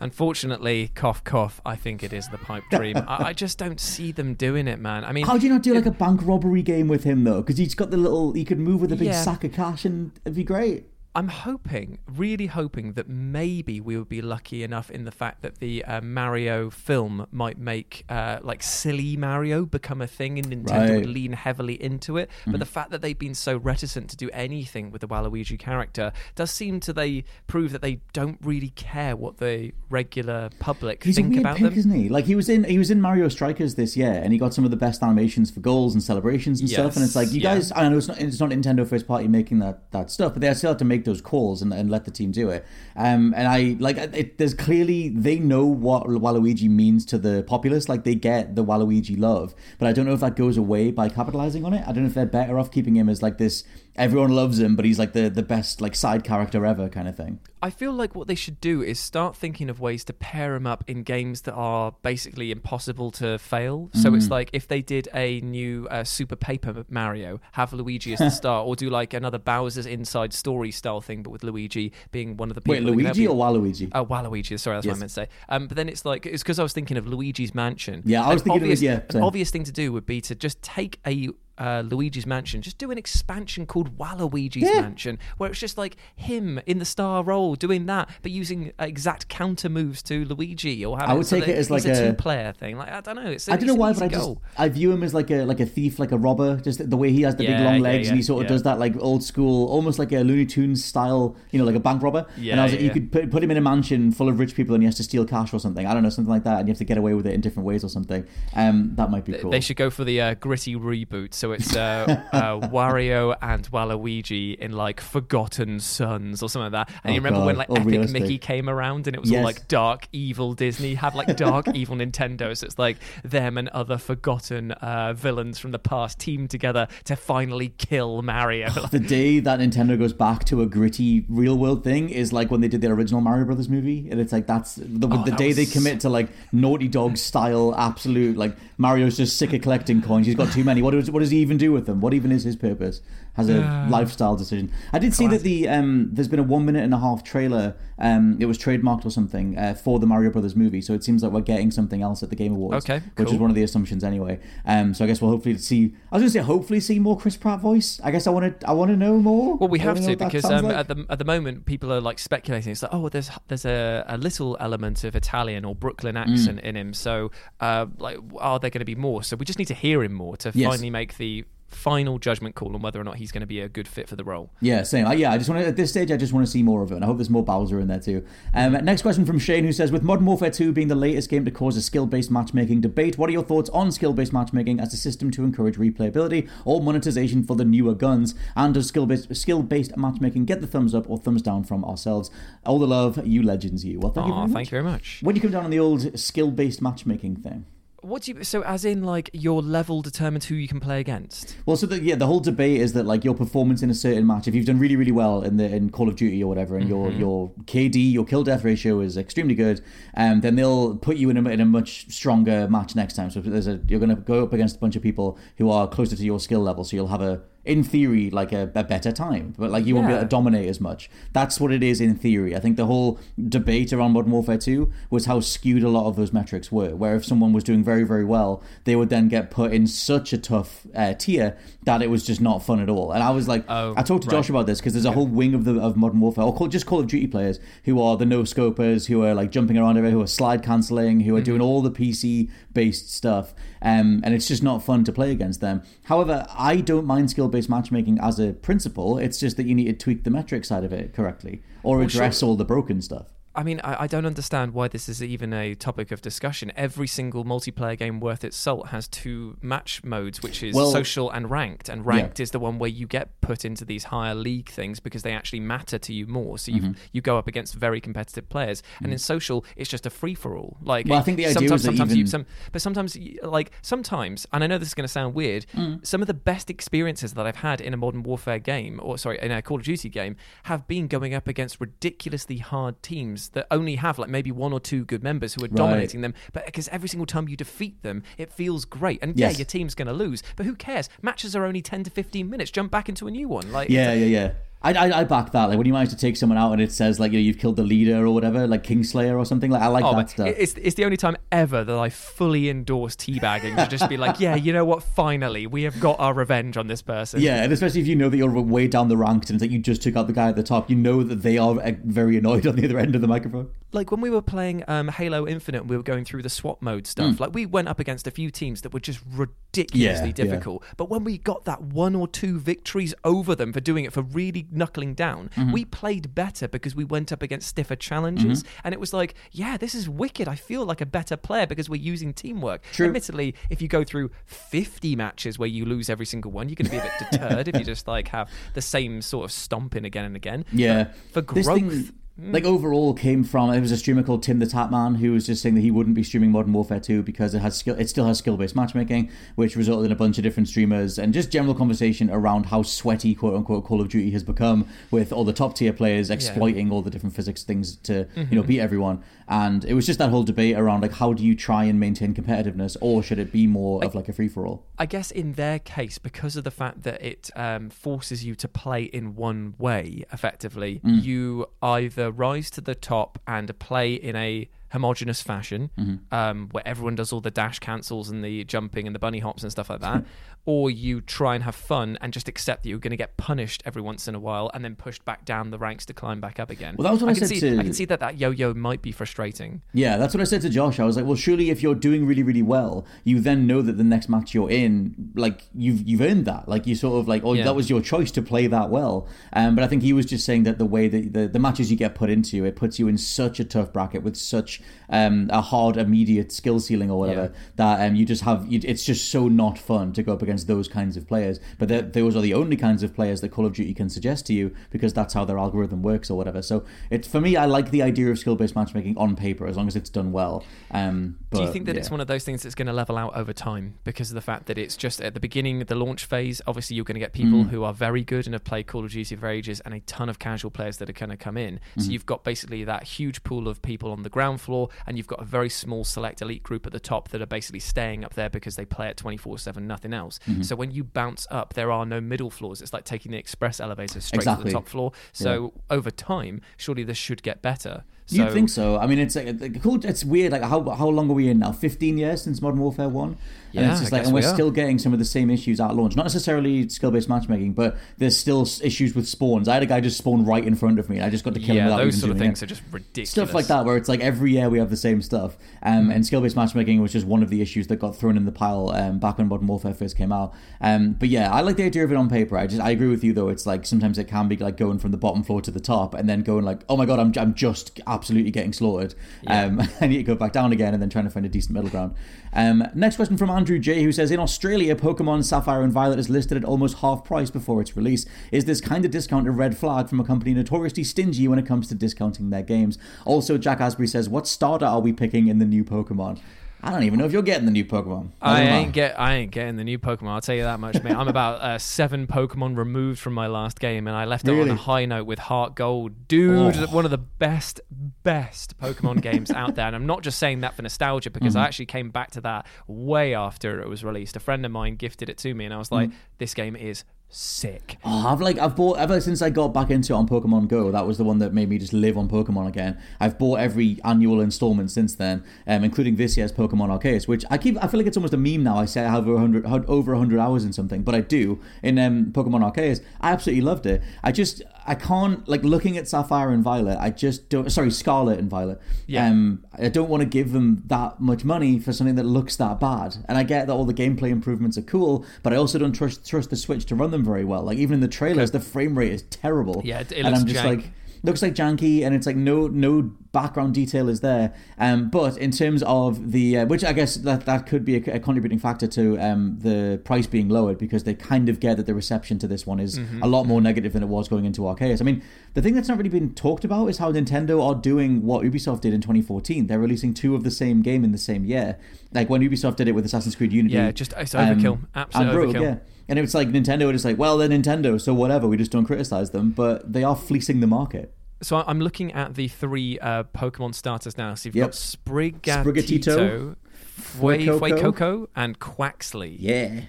Unfortunately, cough, cough, I think it is the pipe dream. I, I just don't see them doing it, man. I mean, how do you not do it, like a bank robbery game with him, though? Because he's got the little, he could move with a big yeah. sack of cash and it'd be great. I'm hoping, really hoping that maybe we would be lucky enough in the fact that the uh, Mario film might make uh, like silly Mario become a thing and Nintendo right. would lean heavily into it. Mm-hmm. But the fact that they've been so reticent to do anything with the Waluigi character does seem to they prove that they don't really care what the regular public He's think a weird about pick, them. Isn't he? Like he was in he was in Mario Strikers this year, and he got some of the best animations for goals and celebrations and yes. stuff. And it's like you yeah. guys, I know it's not it's not Nintendo first party making that that stuff, but they still have to make those calls and, and let the team do it. Um, and I like it, there's clearly they know what Waluigi means to the populace. Like, they get the Waluigi love, but I don't know if that goes away by capitalizing on it. I don't know if they're better off keeping him as like this. Everyone loves him, but he's like the, the best like side character ever kind of thing. I feel like what they should do is start thinking of ways to pair him up in games that are basically impossible to fail. So mm. it's like if they did a new uh, Super Paper Mario, have Luigi as the star, or do like another Bowser's Inside Story style thing, but with Luigi being one of the people. Wait, Luigi be... or Waluigi? Oh, Waluigi. Sorry, that's yes. what I meant to say. Um, but then it's like, it's because I was thinking of Luigi's Mansion. Yeah, I was an thinking obvious, of it, yeah. An obvious thing to do would be to just take a... Uh, Luigi's Mansion, just do an expansion called Waluigi's yeah. Mansion, where it's just like him in the star role doing that, but using exact counter moves to Luigi. Or having I would so take it as like a, a two-player thing. Like I don't know. It's, I don't know why, but I just, I view him as like a like a thief, like a robber. Just the way he has the yeah, big long legs yeah, yeah, and he sort of yeah. does that like old school, almost like a Looney Tunes style, you know, like a bank robber. Yeah, and I was like, yeah, you yeah. could put, put him in a mansion full of rich people, and he has to steal cash or something. I don't know, something like that, and you have to get away with it in different ways or something. Um, that might be cool. They should go for the uh, gritty reboot. So So it's uh, uh, Wario and Waluigi in like Forgotten Sons or something like that. And oh, you remember God. when like all Epic realistic. Mickey came around and it was yes. all like dark, evil Disney, had like dark, evil Nintendo. So it's like them and other forgotten uh, villains from the past teamed together to finally kill Mario. Oh, the day that Nintendo goes back to a gritty real world thing is like when they did the original Mario Brothers movie. And it's like that's the, oh, the that day was... they commit to like Naughty Dog style, absolute like Mario's just sick of collecting coins. He's got too many. What is, what is he even do with them? What even is his purpose? Has a yeah. lifestyle decision. I did see that the um, there's been a one minute and a half trailer. Um, it was trademarked or something uh, for the Mario Brothers movie. So it seems like we're getting something else at the Game Awards, okay, cool. which is one of the assumptions anyway. Um, so I guess we'll hopefully see. I was going to say hopefully see more Chris Pratt voice. I guess I want to. I want to know more. Well, we have to because um, like. at the at the moment people are like speculating. It's like oh, there's there's a, a little element of Italian or Brooklyn accent mm. in him. So uh, like, are there going to be more? So we just need to hear him more to yes. finally make the. The final judgment call on whether or not he's going to be a good fit for the role. Yeah, same. I, yeah, I just want to, at this stage, I just want to see more of it, and I hope there's more Bowser in there too. Um, next question from Shane, who says, with Modern Warfare two being the latest game to cause a skill-based matchmaking debate, what are your thoughts on skill-based matchmaking as a system to encourage replayability or monetization for the newer guns? And does skill-based skill-based matchmaking get the thumbs up or thumbs down from ourselves? All the love, you legends, you. Well, thank Aww, you very much. Thank you very much. When you come down on the old skill-based matchmaking thing? What do you, so as in like your level determines who you can play against? Well, so the, yeah, the whole debate is that like your performance in a certain match, if you've done really, really well in the in Call of Duty or whatever, and mm-hmm. your your K D, your kill death ratio is extremely good, um, then they'll put you in a in a much stronger match next time. So if there's a you're going to go up against a bunch of people who are closer to your skill level, so you'll have a in theory, like a, a better time, but like you yeah. won't be able to dominate as much. That's what it is in theory. I think the whole debate around Modern Warfare two was how skewed a lot of those metrics were, where if someone was doing very, very well, they would then get put in such a tough uh, tier that it was just not fun at all. And I was like, oh, I talked to right. Josh about this because there's a yeah. whole wing of the of Modern Warfare, or call, just Call of Duty players who are the no-scopers, who are like jumping around everywhere, who are slide cancelling, who are mm-hmm. doing all the P C-based stuff. Um, and it's just not fun to play against them. However, I don't mind skill-based matchmaking as a principle. It's just that you need to tweak the metric side of it correctly or address well, sure. all the broken stuff. I mean, I, I don't understand why this is even a topic of discussion. Every single multiplayer game worth its salt has two match modes, which is well, social and ranked. And ranked yeah. is the one where you get put into these higher league things because they actually matter to you more. So you mm-hmm. you go up against very competitive players. Mm-hmm. And in social, it's just a free-for-all. Like, well, I think the idea sometimes, is that sometimes even... you, some, But sometimes, like, sometimes, and I know this is going to sound weird, mm. some of the best experiences that I've had in a Modern Warfare game, or sorry, in a Call of Duty game, have been going up against ridiculously hard teams that only have like maybe one or two good members who are right. dominating them, but because every single time you defeat them it feels great and yes. yeah your team's going to lose, but who cares? Matches are only ten to fifteen minutes, jump back into a new one. Like yeah yeah yeah I, I I back that. Like when you manage to take someone out and it says like you know, you've killed the leader or whatever, like Kingslayer or something. Like I like oh, that stuff. It's it's the only time ever that I fully endorse teabagging to just be like, yeah, you know what? Finally, we have got our revenge on this person. Yeah, and especially if you know that you're way down the ranked and it's like you just took out the guy at the top, you know that they are very annoyed on the other end of the microphone. like when we were playing um, Halo Infinite and we were going through the swap mode stuff, mm. like we went up against a few teams that were just ridiculously yeah, difficult. Yeah. But when we got that one or two victories over them for doing it, for really knuckling down, mm-hmm. we played better because we went up against stiffer challenges. Mm-hmm. And it was like, yeah, this is wicked. I feel like a better player because we're using teamwork. True. Admittedly, if you go through fifty matches where you lose every single one, you're going to be a bit deterred if you just like have the same sort of stomping again and again. Yeah. But for this growth... Thing- Like, overall came from... There was a streamer called Tim the Tatman who was just saying that he wouldn't be streaming Modern Warfare two because it has skill, it still has skill-based matchmaking, which resulted in a bunch of different streamers and just general conversation around how sweaty, quote-unquote, Call of Duty has become with all the top-tier players exploiting yeah. all the different physics things to, mm-hmm. you know, beat everyone. And it was just that whole debate around, like, how do you try and maintain competitiveness, or should it be more I, of, like, a free-for-all? I guess in their case, because of the fact that it um, forces you to play in one way, effectively, mm. you either rise to the top and play in a homogenous fashion, mm-hmm. um, where everyone does all the dash cancels and the jumping and the bunny hops and stuff like that, or you try and have fun and just accept that you're going to get punished every once in a while and then pushed back down the ranks to climb back up again. Well, that was what I, I said see, to... I can see that that yo-yo might be frustrating. Yeah, that's what I said to Josh. I was like, well, surely if you're doing really, really well, you then know that the next match you're in, like, you've you've earned that. Like, you sort of like, oh, yeah. that was your choice to play that well. Um, but I think he was just saying that the way that the, the matches you get put into, it puts you in such a tough bracket with such Um, a hard immediate skill ceiling or whatever yeah. that um, you just have you, it's just so not fun to go up against those kinds of players, but those are the only kinds of players that Call of Duty can suggest to you because that's how their algorithm works or whatever. So it's, for me, I like the idea of skill-based matchmaking on paper as long as it's done well. Um, but, do you think that yeah. it's one of those things that's going to level out over time because of the fact that it's just at the beginning of the launch phase? Obviously you're going to get people mm. who are very good and have played Call of Duty for ages and a ton of casual players that are going to come in, so mm. you've got basically that huge pool of people on the ground floor, and you've got a very small select elite group at the top that are basically staying up there because they play at twenty-four seven, nothing else. Mm-hmm. So when you bounce up, there are no middle floors. It's like taking the express elevator straight exactly. to the top floor. So yeah. over time, surely this should get better. So, you'd think so. I mean, it's like, it's weird. Like, how how long are we in now? fifteen years since Modern Warfare one? And yeah, it's just like, and we're we still getting some of the same issues at launch. Not necessarily skill-based matchmaking, but there's still issues with spawns. I had a guy just spawn right in front of me, and I just got to kill yeah, him without even doing it. Yeah, those sort of things it. are just ridiculous. Stuff like that, where it's like every year we have the same stuff. Um, mm-hmm. And skill-based matchmaking was just one of the issues that got thrown in the pile um, back when Modern Warfare first came out. Um, but yeah, I like the idea of it on paper. I just I agree with you, though. It's like sometimes it can be like going from the bottom floor to the top, and then going like, oh my god, I'm I'm just... absolutely getting slaughtered. Yeah. Um, I need to go back down again and then trying to find a decent middle ground. Um, next question from Andrew J, who says, in Australia, Pokemon Sapphire and Violet is listed at almost half price before its release. Is this kind of discount a red flag from a company notoriously stingy when it comes to discounting their games? Also, Jack Asbury says, what starter are we picking in the new Pokemon? I don't even know if you're getting the new Pokemon. I, I ain't get. I ain't getting the new Pokemon. I'll tell you that much, mate. I'm about uh, seven Pokemon removed from my last game, and I left really? it on a high note with Heart Gold, dude. Oh. One of the best, best Pokemon games out there, and I'm not just saying that for nostalgia because mm-hmm. I actually came back to that way after it was released. A friend of mine gifted it to me, and I was like, mm-hmm. "This game is." Sick. Oh, I've like I've bought ever since I got back into it on Pokemon Go. That was the one that made me just live on Pokemon again. I've bought every annual installment since then, um, including this year's Pokemon Arceus, which I keep. I feel like it's almost a meme now. I say I have over hundred over hundred hours in something, but I do in um, Pokemon Arceus. I absolutely loved it. I just. I can't, like, looking at Sapphire and Violet, I just don't, sorry, Scarlet and Violet, yeah. um, I don't want to give them that much money for something that looks that bad. And I get that all the gameplay improvements are cool, but I also don't trust trust the Switch to run them very well. Like, even in the trailers, the frame rate is terrible. Yeah, it, it and looks I'm just jank. like... looks like janky, and it's like no no background detail is there. Um, but in terms of the, uh, which I guess that, that could be a, a contributing factor to um, the price being lowered because they kind of get that the reception to this one is mm-hmm. a lot more negative than it was going into Arceus. I mean, the thing that's not really been talked about is how Nintendo are doing what Ubisoft did in twenty fourteen. They're releasing two of the same game in the same year. Like when Ubisoft did it with Assassin's Creed Unity. Yeah, just it's overkill. Um, Absolute overkill. Broke, yeah. And it's like Nintendo are just like, well, they're Nintendo, so whatever, we just don't criticize them. But they are fleecing the market. So I'm looking at the three uh, Pokemon starters now. So you've yep. got Sprigatito, Sprigatito Fuecoco. Fuecoco, and Quaxly. Yeah.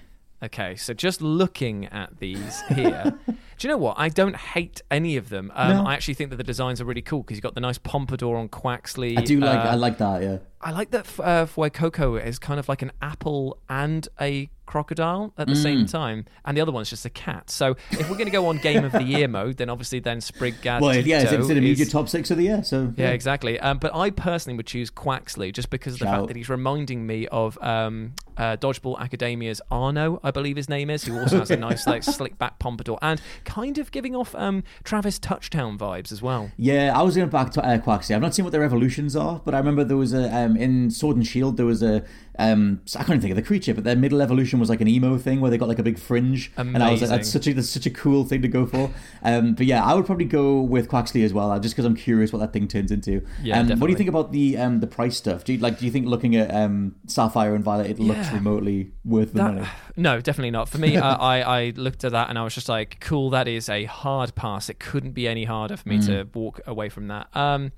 Okay, so just looking at these here, Do you know what? I don't hate any of them. Um, no. I actually think that the designs are really cool because you've got the nice pompadour on Quaxly. I do like uh, I like that, yeah. I like that uh, Fuecoco is kind of like an apple and a crocodile at the mm. same time, and the other one's just a cat. So if we're going to go on Game of the Year mode, then obviously then Sprigatito. Well, yeah, it's in the top six of the year. So yeah, yeah exactly. Um, but I personally would choose Quaxly just because of the Shout. fact that he's reminding me of um, uh, Dodgeball Academia's Arno, I believe his name is, who also has a nice like slick back pompadour and kind of giving off um, Travis Touchdown vibes as well. Yeah, I was going to back to uh, Quaxly. I've not seen what their evolutions are, but I remember there was a. Um, in Sword and Shield, there was a um I can't even think of the creature, but their middle evolution was like an emo thing where they got like a big fringe. Amazing. And I was like, that's such a that's such a cool thing to go for. Um but yeah, I would probably go with Quaxly as well, just because I'm curious what that thing turns into. Yeah, um, what do you think about the um the price stuff? Do you like do you think looking at um Sapphire and Violet, it yeah. looks remotely worth the that, money? No, definitely not. For me, uh, I, I looked at that and I was just like, cool, that is a hard pass. It couldn't be any harder for me mm. to walk away from that. Um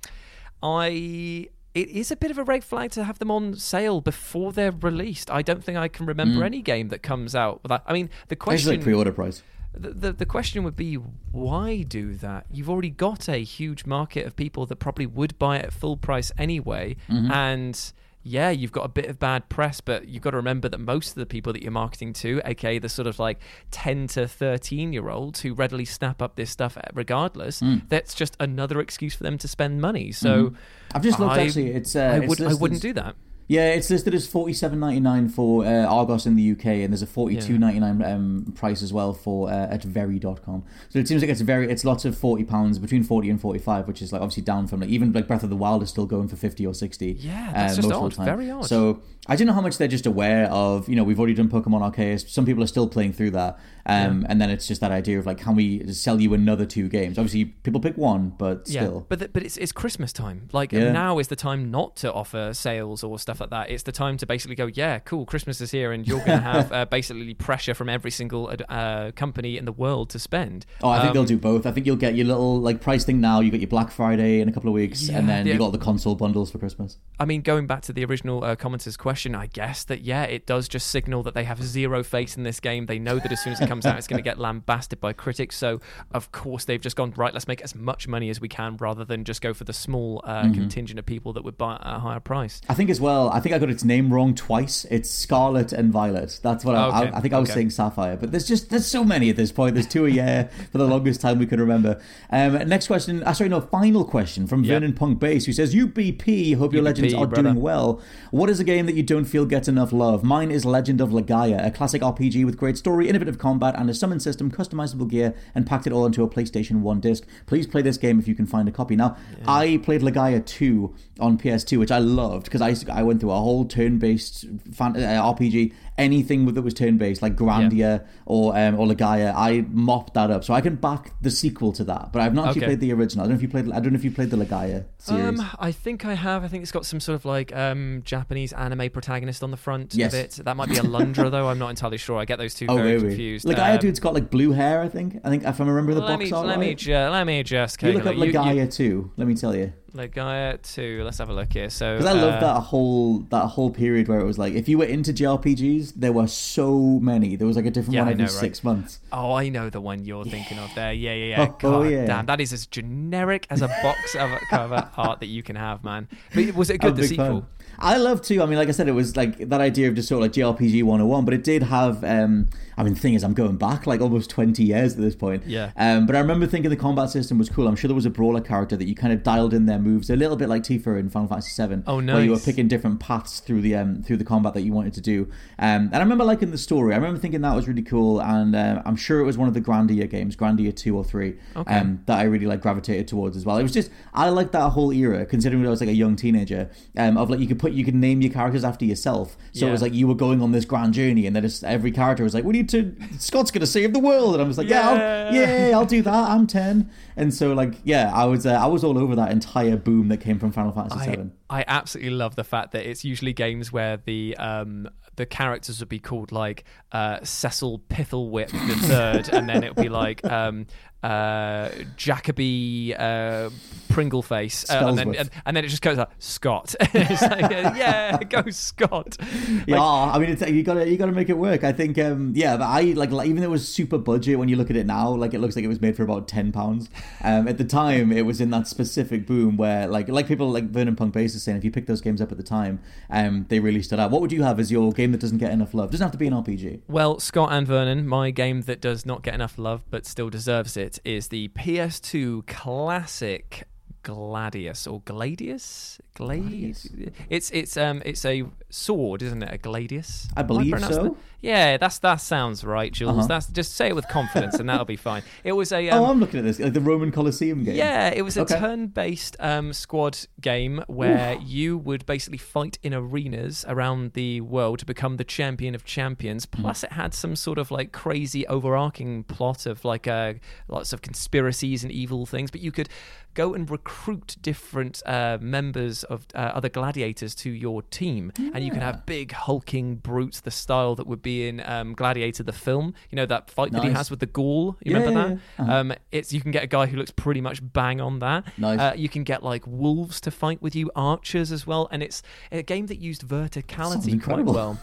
I It is a bit of a red flag to have them on sale before they're released. I don't think I can remember mm. any game that comes out with that. I mean, the question... It's like pre-order price. The, the, the question would be, why do that? You've already got a huge market of people that probably would buy it at full price anyway. Mm-hmm. And... yeah, you've got a bit of bad press, but you've got to remember that most of the people that you're marketing to, aka the sort of like ten to thirteen year olds who readily snap up this stuff regardless, mm. that's just another excuse for them to spend money. So mm-hmm. I've just looked I, actually. It's, uh, I, it's would, I wouldn't do that. Yeah, it's listed as forty-seven ninety-nine for uh, Argos in the U K, and there's a forty-two ninety-nine yeah. um, price as well for uh, at very dot com. So it seems like it's very it's lots of forty pounds, between forty and forty-five, which is like obviously down from like even like Breath of the Wild is still going for fifty or sixty. Yeah, that's uh, just odd. Very odd. So I don't know how much they're just aware of, you know, we've already done Pokemon Arceus. Some people are still playing through that. Um, yeah. And then it's just that idea of like, can we sell you another two games? Obviously, people pick one, but yeah, still. But the, but it's it's Christmas time. Like yeah. now is the time not to offer sales or stuff like that. It's the time to basically go, yeah, cool, Christmas is here, and you're going to have uh, basically pressure from every single uh, company in the world to spend. Oh, I think um, they'll do both. I think you'll get your little like price thing now. You got your Black Friday in a couple of weeks, yeah, and then yeah. you got all the console bundles for Christmas. I mean, going back to the original uh, commenter's question, I guess that yeah, it does just signal that they have zero faith in this game. They know that as soon as it comes out, it's going to get lambasted by critics. So of course they've just gone, right, let's make as much money as we can rather than just go for the small uh, mm-hmm. contingent of people that would buy at a higher price. I think as well. I think I got its name wrong twice. It's Scarlet and Violet. That's what I, okay. I, I think I was okay. saying Sapphire, but there's just there's so many at this point. There's two a year for the longest time we can remember. Um, next question. Uh, sorry, no, final question from yep. Vernon Punk Bass, who says, U B P, hope your U B P, legends are brother. doing well. What is a game that you don't feel gets enough love? Mine is Legend of Legaia, a classic R P G with great story, innovative combat, and a summon system, customizable gear, and packed it all into a PlayStation one disc. Please play this game if you can find a copy. Now, yeah. I played Legaia two on P S two, which I loved because I I went through a whole turn-based fan, uh, R P G, anything that was turn-based, like Grandia yeah. or um, or Legaia, I mopped that up. So I can back the sequel to that, but I've not actually okay. played the original. I don't know if you played. I don't know if you played the Legaia series. Um, I think I have. I think it's got some sort of like um, Japanese anime protagonist on the front yes. of it. That might be a Lundra, though. I'm not entirely sure. I get those two oh, very wait, wait. confused. Legaia um, dude's got like blue hair. I think. I think if I remember the let box me, art. Let right? me ju- let me just. You look up Legaia you, you... two. Let me tell you. Legaia two. Let's have a look here. So because I uh, love that whole that whole period where it was like if you were into J R P Gs, there were so many. There was like a different yeah, one every know, six right? months. Oh, I know the one you're yeah. thinking of there. Yeah, yeah, yeah. Oh, God oh, yeah. damn, that is as generic as a box of cover art that you can have, man. But was it good? The sequel. Fan. I love too. I mean, like I said, it was like that idea of just sort of like J R P G one oh one, but it did have. Um, I mean, the thing is, I'm going back like almost twenty years at this point. Yeah. Um, but I remember thinking the combat system was cool. I'm sure there was a brawler character that you kind of dialed in their moves a little bit like Tifa in Final Fantasy seven. Oh no. Nice. Where you were picking different paths through the um, through the combat that you wanted to do. Um, and I remember liking the story. I remember thinking that was really cool. And um, I'm sure it was one of the Grandia games, Grandia two or three, okay. um, that I really like gravitated towards as well. It was just I liked that whole era considering I was like a young teenager um, of like you could put you could name your characters after yourself. So yeah. it was like you were going on this grand journey, and then it's, every character was like, "What are you two? Scott's gonna save the world," and I was like, "Yeah, yeah, I'll, I'll do that. I'm ten." And so like yeah, I was uh, I was all over that entire boom that came from Final Fantasy I- seven. I absolutely love the fact that it's usually games where the um, the characters would be called like uh, Cecil Pithlewhip the Third, and then it would be like um, uh, Jacoby uh, Pringleface, uh, and then and, and then it just goes like Scott. It's like, uh, yeah, go Scott. Like, yeah, I mean, it's, you gotta you gotta make it work. I think um, yeah, but I like, like even though it was super budget when you look at it now, like it looks like it was made for about ten pounds. Um, at the time, it was in that specific boom where like like people like Vernon Punk Bass saying if you picked those games up at the time, um, they really stood out. What would you have as your game that doesn't get enough love? Doesn't have to be an R P G. Well, Scott and Vernon, my game that does not get enough love but still deserves it is the P S two classic Gladius or Gladius? Gladius. It's it's um it's a sword, isn't it? A Gladius. I believe I so. That? Yeah, that's that sounds right, Jules. Uh-huh. That's just say it with confidence, and that'll be fine. It was a. Um, oh, I'm looking at this like the Roman Colosseum game. Yeah, it was a okay. turn-based um, squad game where Ooh. you would basically fight in arenas around the world to become the champion of champions. Plus, mm. it had some sort of like crazy overarching plot of like uh, lots of conspiracies and evil things, but you could go and recruit different uh, members of uh, other gladiators to your team, yeah. and you can have big hulking brutes, the style that would be in um, Gladiator the film. You know that fight nice. that he has with the Gaul. You yeah, remember that? Yeah, yeah. Uh-huh. Um, it's you can get a guy who looks pretty much bang on that. Nice. Uh, you can get like wolves to fight with you, archers as well, and it's a game that used verticality quite well,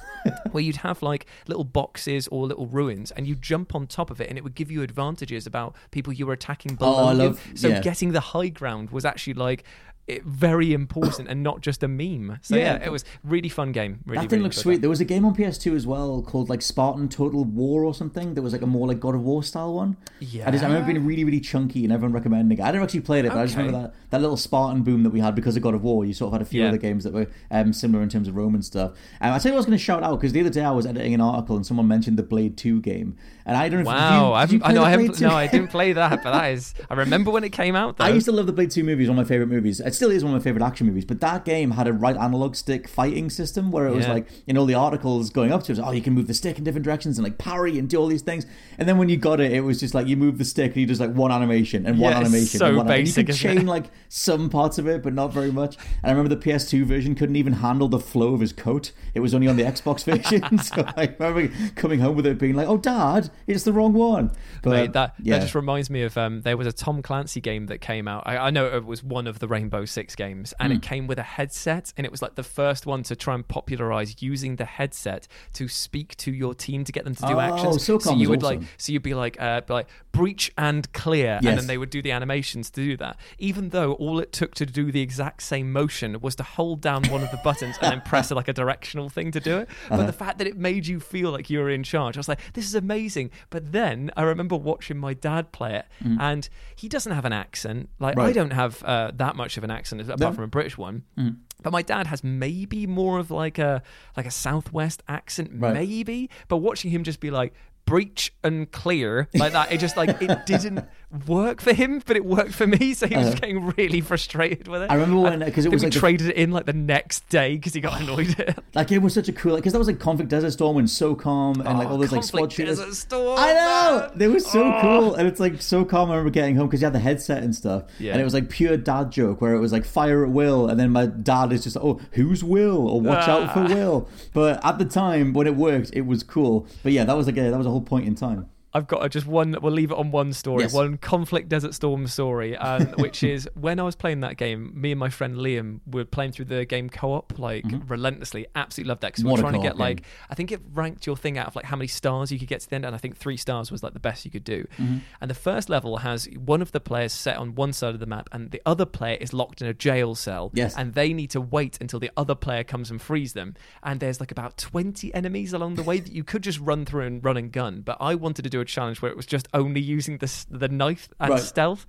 where you'd have like little boxes or little ruins, and you jump on top of it, and it would give you advantages about people you were attacking below. Oh, I love, so yeah. getting the high ground was actually like it, very important and not just a meme. So yeah, yeah it was really fun game. Really, that thing really looks sweet. That. There was a game on P S two as well called like Spartan Total War or something. There was like a more like God of War style one. Yeah, I just I remember being really really chunky and everyone recommending it. I never actually played it, but okay. I just remember that that little Spartan boom that we had because of God of War. You sort of had a few yeah. other games that were um, similar in terms of Roman stuff. Um, I tell you what I was going to shout out because the other day I was editing an article and someone mentioned the Blade two game, and I don't know. Wow, if you, did you I know I haven't. No, I didn't play that, but that is I remember when it came out. Though. I used to love the Blade two movies. One of my favorite movies. It's still is one of my favorite action movies, but that game had a right analog stick fighting system where it was yeah. like in all the articles going up to it was, oh, you can move the stick in different directions and like parry and do all these things, and then when you got it it was just like you move the stick and you just like one animation and yeah, one animation so and one basic, and you can chain like some parts of it but not very much. And I remember the P S two version couldn't even handle the flow of his coat, it was only on the Xbox version. So I remember coming home with it being like, oh dad, it's the wrong one. But Wait, that, yeah. that just reminds me of um, there was a Tom Clancy game that came out. I, I know it was one of the Rainbow Six games, and mm. it came with a headset, and it was like the first one to try and popularize using the headset to speak to your team to get them to do oh, actions. SOCOM so you would awesome. like, so you'd be like, uh, like breach and clear, yes. and then they would do the animations to do that. Even though all it took to do the exact same motion was to hold down one of the buttons and then press like a directional thing to do it. But uh-huh. the fact that it made you feel like you were in charge, I was like, this is amazing. But then I remember watching my dad play it, mm. and he doesn't have an accent. Like right. I don't have uh, that much of an accent apart no. from a British one. Mm. But my dad has maybe more of like a like a Southwest accent, right. maybe. But watching him just be like, breach and clear like that, it just like it didn't work for him, but it worked for me, so he was uh-huh. getting really frustrated with it. I remember when because it was like we the... traded it in like the next day because he got annoyed at it. Like it was such a cool because like, that was like Conflict Desert Storm and SOCOM and oh, like all those like squad shooters. Desert Storm, I know they were so oh. cool, and it's like SOCOM. I remember getting home because you had the headset and stuff, yeah. and it was like pure dad joke where it was like fire at will, and then my dad is just like, oh who's Will or watch ah. out for Will. But at the time when it worked, it was cool. But yeah, that was like a, that was a whole point in time. I've got just one, we'll leave it on one story, yes. one Conflict Desert Storm story, um, which is when I was playing that game, me and my friend Liam were playing through the game co-op, like mm-hmm. relentlessly, absolutely loved that, because we were trying to get game. like, I think it ranked your thing out of like how many stars you could get to the end, and I think three stars was like the best you could do. Mm-hmm. And the first level has one of the players set on one side of the map and the other player is locked in a jail cell, yes. and they need to wait until the other player comes and frees them. And there's like about twenty enemies along the way that you could just run through and run and gun, but I wanted to do a challenge where it was just only using the the knife and right. stealth.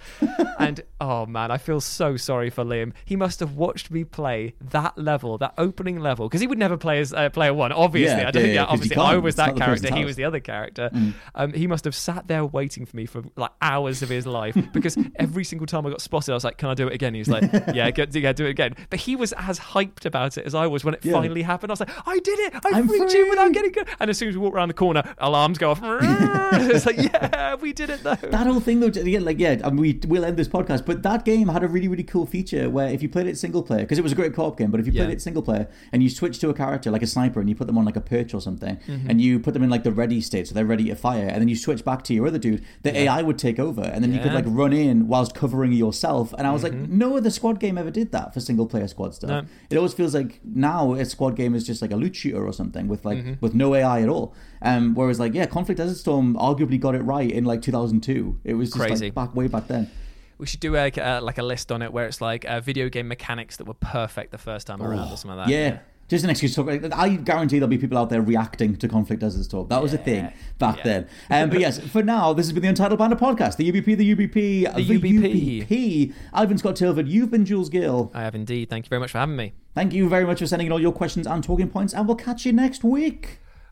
And oh man, I feel so sorry for Liam. He must have watched me play that level, that opening level, because he would never play as uh, player one, obviously. Yeah, I don't yeah, think yeah, obviously I was that character, he was the other character. Mm. Um, he must have sat there waiting for me for like hours of his life, because every single time I got spotted I was like, can I do it again? He was like, yeah, go, yeah do it again. But he was as hyped about it as I was when it yeah. finally happened. I was like, I did it, I I'm freaked free. you without getting good. And as soon as we walked around the corner, alarms go off. It's like, yeah, we did it though. That whole thing though, again, like, yeah, and we will end this podcast, but that game had a really, really cool feature where if you played it single player, because it was a great co-op game, but if you yeah. played it single player and you switch to a character like a sniper and you put them on like a perch or something, mm-hmm. and you put them in like the ready state so they're ready to fire, and then you switch back to your other dude, the yeah. A I would take over, and then yeah. you could like run in whilst covering yourself. And I was mm-hmm. like, no other squad game ever did that for single player squad stuff. No. It always feels like now a squad game is just like a loot shooter or something with like mm-hmm. with no A I at all. Um, whereas like yeah, Conflict Desert Storm arguably got it right in like two thousand two. It was just crazy, like back way back then. We should do like a, like a list on it where it's like uh, video game mechanics that were perfect the first time oh, around or something like that. Yeah. yeah. Just an excuse to talk. I guarantee there'll be people out there reacting to Conflict Desert Storm. That was yeah. a thing back yeah. then. Um, but yes, for now, this has been the Untitled Banter Podcast. The U B P, the U B P, the, the U B P. U B P. I've been Scott Tilford. You've been Jules Gill. I have indeed. Thank you very much for having me. Thank you very much for sending in all your questions and talking points. And we'll catch you next week.